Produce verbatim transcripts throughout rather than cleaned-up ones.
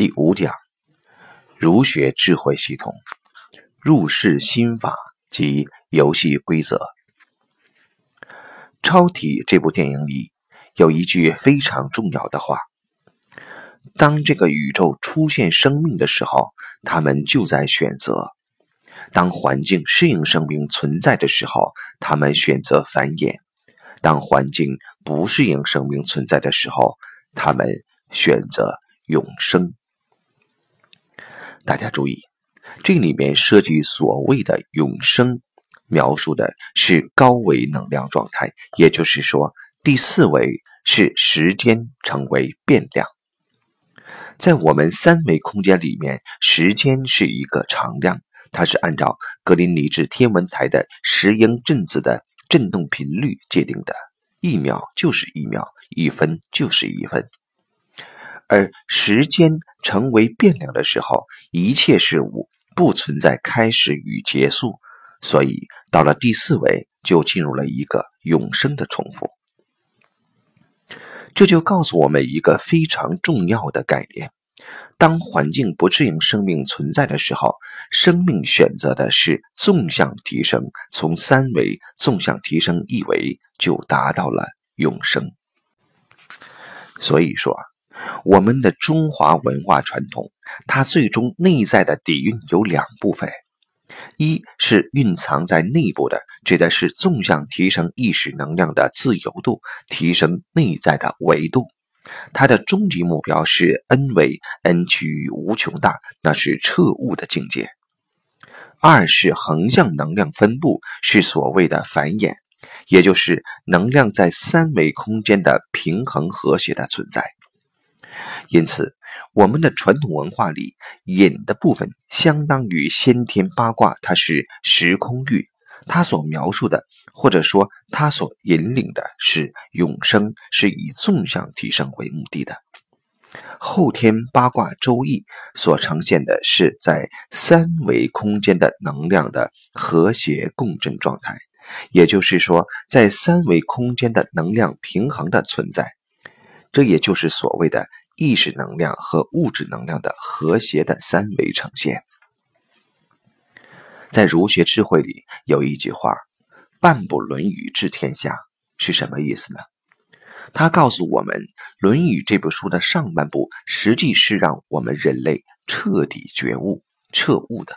第五讲，儒学智慧系统，入世心法及游戏规则。《超体》这部电影里有一句非常重要的话：当这个宇宙出现生命的时候，他们就在选择；当环境适应生命存在的时候，他们选择繁衍；当环境不适应生命存在的时候，他们选择永生。大家注意，这里面涉及所谓的永生，描述的是高维能量状态，也就是说，第四维是时间成为变量。在我们三维空间里面，时间是一个常量，它是按照格林尼治天文台的石英振子的振动频率界定的，一秒就是一秒，一分就是一分。而时间成为变量的时候，一切事物不存在开始与结束，所以到了第四维就进入了一个永生的重复。这就告诉我们一个非常重要的概念：当环境不适应生命存在的时候，生命选择的是纵向提升，从三维纵向提升一维，就达到了永生。所以说，我们的中华文化传统，它最终内在的底蕴有两部分，一是蕴藏在内部的，指的是纵向提升意识能量的自由度，提升内在的维度，它的终极目标是 N 维 N 趋于无穷大，那是彻悟的境界。二是横向能量分布，是所谓的繁衍，也就是能量在三维空间的平衡和谐的存在。因此，我们的传统文化里隐的部分相当于先天八卦，它是时空域，它所描述的或者说它所引领的是永生，是以纵向提升为目的的。后天八卦周易所呈现的是在三维空间的能量的和谐共振状态，也就是说在三维空间的能量平衡的存在，这也就是所谓的意识能量和物质能量的和谐的三维呈现。在儒学智慧里有一句话：半部《论语》治天下，是什么意思呢？它告诉我们，《论语》这部书的上半部实际是让我们人类彻底觉悟彻悟的，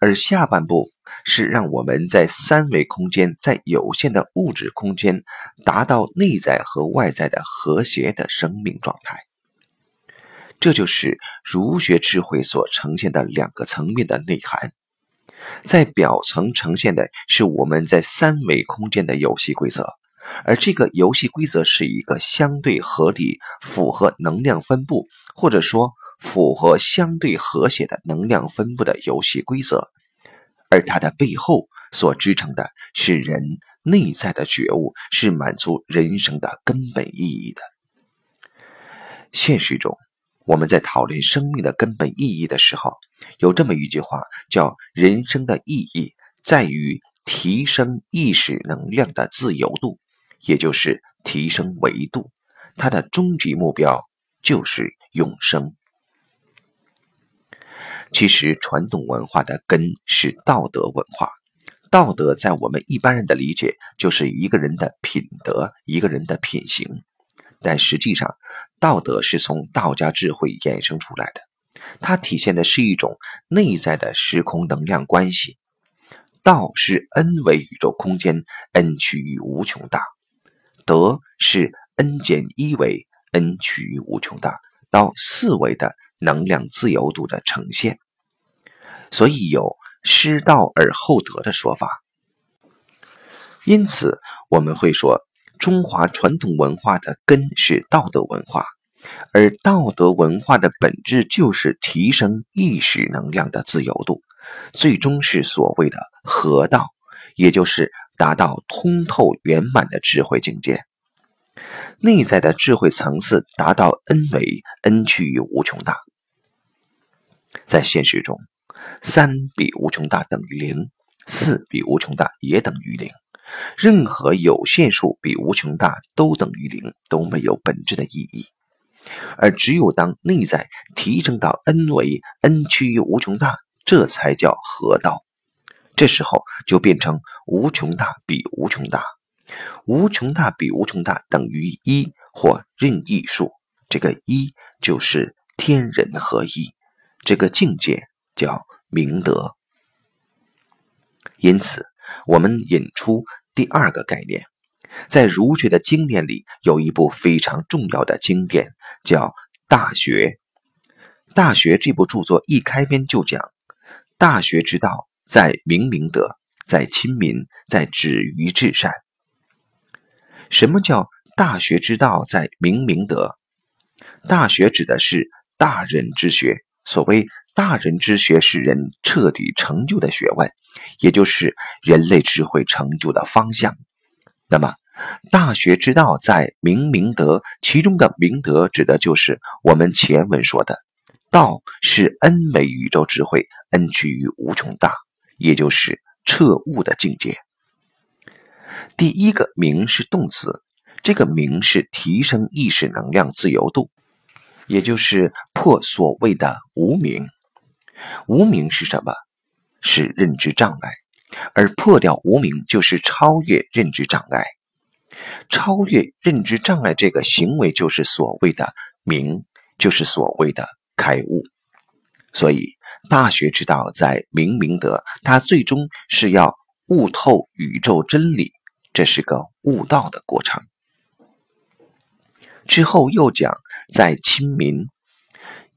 而下半部是让我们在三维空间，在有限的物质空间，达到内在和外在的和谐的生命状态。这就是儒学智慧所呈现的两个层面的内涵。在表层呈现的是我们在三维空间的游戏规则，而这个游戏规则是一个相对合理、符合能量分布，或者说符合相对和谐的能量分布的游戏规则，而它的背后所支撑的是人内在的觉悟，是满足人生的根本意义的。现实中，我们在讨论生命的根本意义的时候，有这么一句话叫：人生的意义在于提升意识能量的自由度，也就是提升维度，它的终极目标就是永生。其实传统文化的根是道德文化，道德在我们一般人的理解就是一个人的品德，一个人的品行，但实际上道德是从道家智慧衍生出来的，它体现的是一种内在的时空能量关系。道是 N 维宇宙空间 N 趋于无穷大，德是 N 减一维 N 趋于无穷大到四维的能量自由度的呈现，所以有失道而后德的说法。因此我们会说，中华传统文化的根是道德文化，而道德文化的本质就是提升意识能量的自由度，最终是所谓的合道，也就是达到通透圆满的智慧境界。内在的智慧层次达到 N 维 N 趋于无穷大。在现实中，三比无穷大等于零，四比无穷大也等于零，任何有限数比无穷大都等于零，都没有本质的意义。而只有当内在提升到 n 为 n 趋于无穷大，这才叫合道。这时候就变成无穷大比无穷大，无穷大比无穷大等于一或任意数，这个一就是天人合一，这个境界叫明德。因此我们引出第二个概念，在儒学的经典里有一部非常重要的经典叫《大学》。《大学》这部著作一开篇就讲，大学之道在明明德，在亲民，在止于至善。什么叫大学之道在明明德？大学指的是大人之学，所谓大人之学是人彻底成就的学问，也就是人类智慧成就的方向。那么大学之道在明明德，其中的明德指的就是我们前文说的道是 n 为宇宙智慧， n 趋于无穷大，也就是彻悟的境界。第一个明是动词，这个明是提升意识能量自由度，也就是破所谓的无明。无明是什么？是认知障碍，而破掉无明就是超越认知障碍。超越认知障碍这个行为就是所谓的明，就是所谓的开悟。所以大学之道在明明德，它最终是要悟透宇宙真理，这是个悟道的过程。之后又讲在亲民，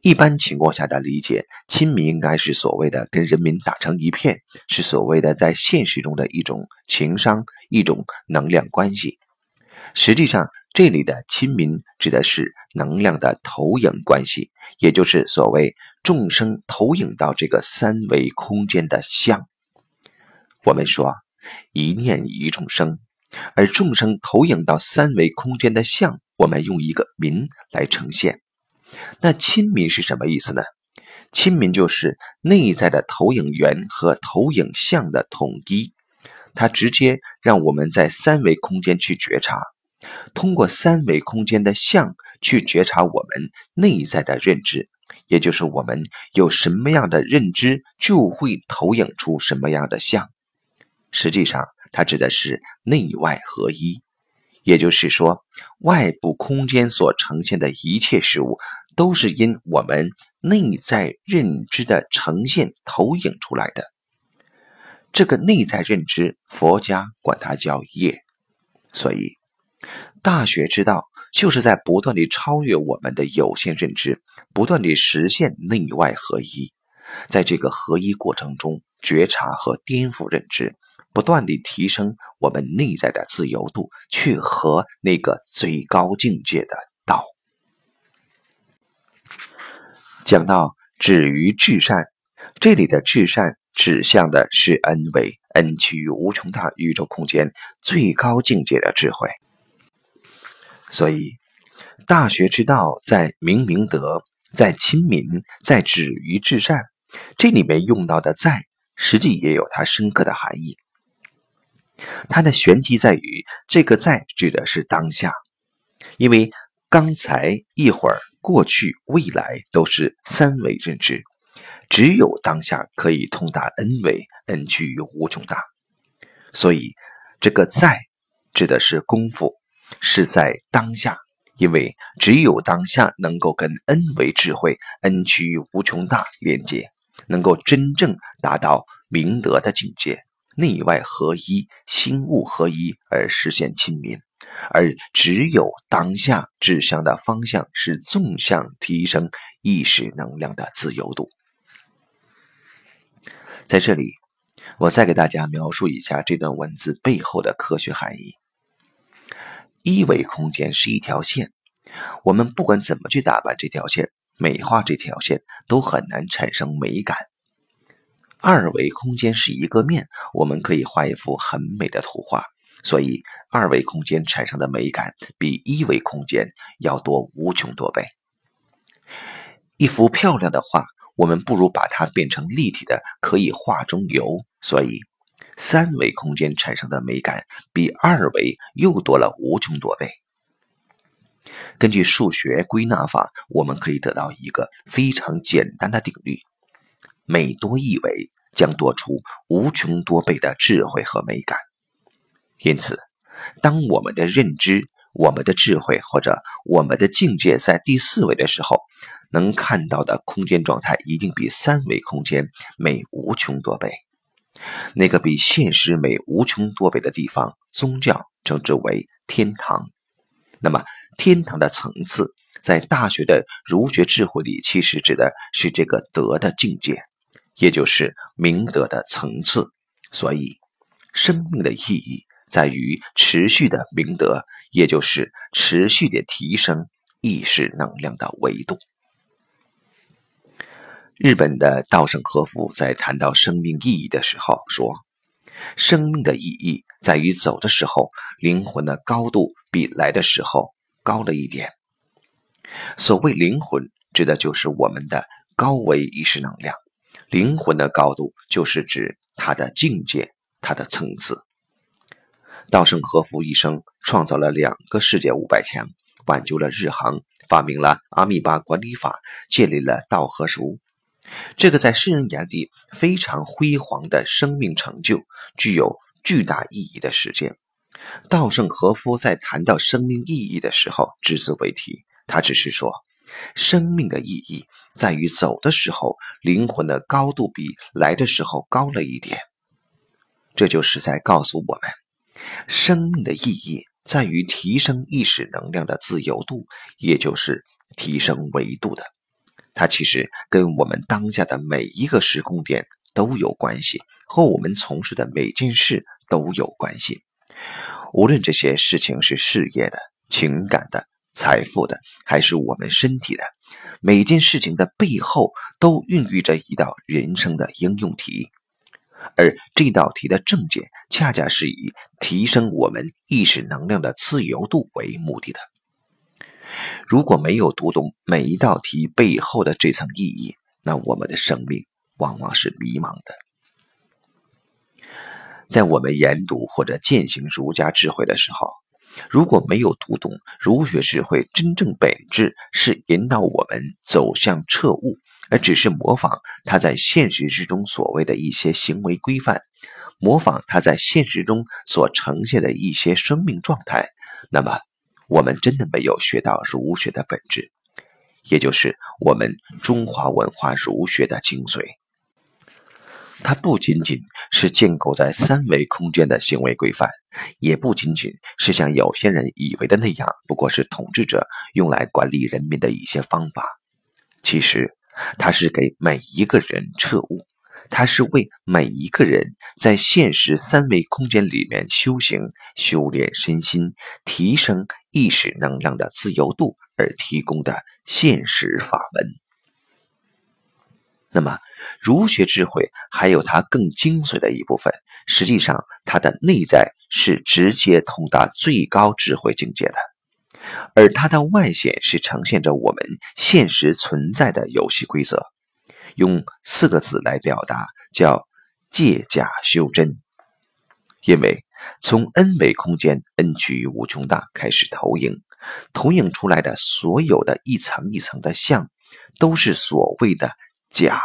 一般情况下的理解，亲民应该是所谓的跟人民打成一片，是所谓的在现实中的一种情商，一种能量关系。实际上这里的亲民指的是能量的投影关系，也就是所谓众生投影到这个三维空间的像。我们说一念一众生，而众生投影到三维空间的像，我们用一个民来呈现。那亲民是什么意思呢？亲民就是内在的投影源和投影像的统一，它直接让我们在三维空间去觉察，通过三维空间的像去觉察我们内在的认知，也就是我们有什么样的认知就会投影出什么样的像。实际上它指的是内外合一，也就是说外部空间所呈现的一切事物都是因我们内在认知的呈现投影出来的。这个内在认知佛家管它叫业。所以大学之道就是在不断地超越我们的有限认知，不断地实现内外合一，在这个合一过程中觉察和颠覆认知，不断地提升我们内在的自由度，去和那个最高境界的道。讲到止于至善，这里的至善指向的是 n 为 n 趋于无穷大宇宙空间最高境界的智慧。所以大学之道在明明德，在亲民，在止于至善，这里面用到的在实际也有它深刻的含义。它的玄机在于这个在指的是当下，因为刚才、一会儿、过去、未来都是三维认知，只有当下可以通达 n 维 n 趋于无穷大。所以这个在指的是功夫，是在当下，因为只有当下能够跟 n 维智慧 n 趋于无穷大连接，能够真正达到明德的境界，内外合一，心物合一，而实现亲民。而只有当下指向的方向是纵向提升意识能量的自由度。在这里我再给大家描述一下这段文字背后的科学含义。一维空间是一条线，我们不管怎么去打扮这条线，美化这条线，都很难产生美感。二维空间是一个面，我们可以画一幅很美的图画，所以二维空间产生的美感比一维空间要多无穷多倍。一幅漂亮的画，我们不如把它变成立体的，可以画中游，所以三维空间产生的美感比二维又多了无穷多倍。根据数学归纳法，我们可以得到一个非常简单的定律：每多一维，将多出无穷多倍的智慧和美感。因此，当我们的认知、我们的智慧或者我们的境界在第四维的时候，能看到的空间状态一定比三维空间美无穷多倍。那个比现实美无穷多倍的地方，宗教称之为天堂。那么天堂的层次，在大学的儒学智慧里，其实指的是这个德的境界，也就是明德的层次。所以生命的意义在于持续的明德，也就是持续的提升意识能量的维度。日本的稻盛和夫在谈到生命意义的时候说，生命的意义在于走的时候，灵魂的高度比来的时候高了一点。所谓灵魂，指的就是我们的高维意识能量。灵魂的高度就是指它的境界，它的层次。稻盛和夫一生创造了两个世界五百强，挽救了日航，发明了阿米巴管理法，建立了稻荷塾。这个在世人眼里非常辉煌的生命成就，具有巨大意义的实践。稻盛和夫在谈到生命意义的时候只字未提，他只是说，生命的意义在于走的时候，灵魂的高度比来的时候高了一点。这就是在告诉我们，生命的意义在于提升意识能量的自由度，也就是提升维度的。它其实跟我们当下的每一个时空点都有关系，和我们从事的每件事都有关系。无论这些事情是事业的、情感的、财富的，还是我们身体的，每件事情的背后都孕育着一道人生的应用题。而这道题的症结，恰恰是以提升我们意识能量的自由度为目的的。如果没有读懂每一道题背后的这层意义，那我们的生命往往是迷茫的。在我们研读或者践行儒家智慧的时候，如果没有读懂儒学智慧真正本质是引导我们走向彻悟，而只是模仿他在现实之中所谓的一些行为规范，模仿他在现实中所呈现的一些生命状态，那么我们真的没有学到儒学的本质，也就是我们中华文化儒学的精髓。它不仅仅是建构在三维空间的行为规范，也不仅仅是像有些人以为的那样，不过是统治者用来管理人民的一些方法。其实它是给每一个人彻悟，它是为每一个人在现实三维空间里面修行、修炼身心、提升意识能量的自由度而提供的现实法门。那么儒学智慧还有它更精髓的一部分，实际上它的内在是直接通达最高智慧境界的，而它的外显是呈现着我们现实存在的游戏规则。用四个字来表达，叫借假修真。因为从 n 维空间 n 趋于无穷大开始投影，投影出来的所有的一层一层的像，都是所谓的假，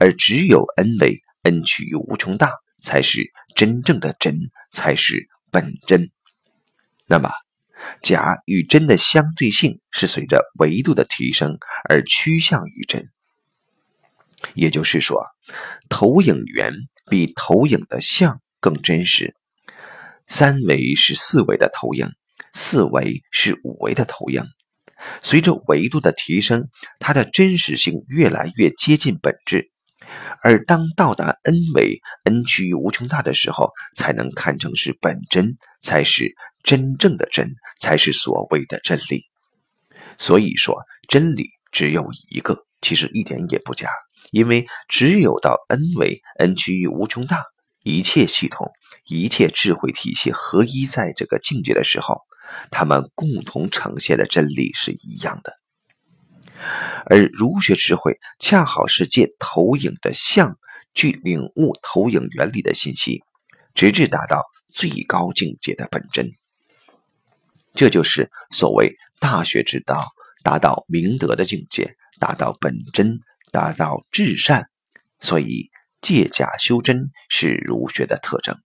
而只有 n 维 n 趋于无穷大才是真正的真，才是本真。那么假与真的相对性是随着维度的提升而趋向于真，也就是说，投影源比投影的像更真实。三维是四维的投影，四维是五维的投影。随着维度的提升，它的真实性越来越接近本质，而当到达 n 维 n 趋于无穷大的时候，才能看成是本真，才是真正的真，才是所谓的真理。所以说真理只有一个，其实一点也不假，因为只有到 n 维 n 趋于无穷大，一切系统、一切智慧体系合一在这个境界的时候，它们共同呈现的真理是一样的。而儒学智慧恰好是借投影的像去领悟投影原理的信息，直至达到最高境界的本真。这就是所谓大学之道，达到明德的境界，达到本真，达到至善。所以戒假修真是儒学的特征。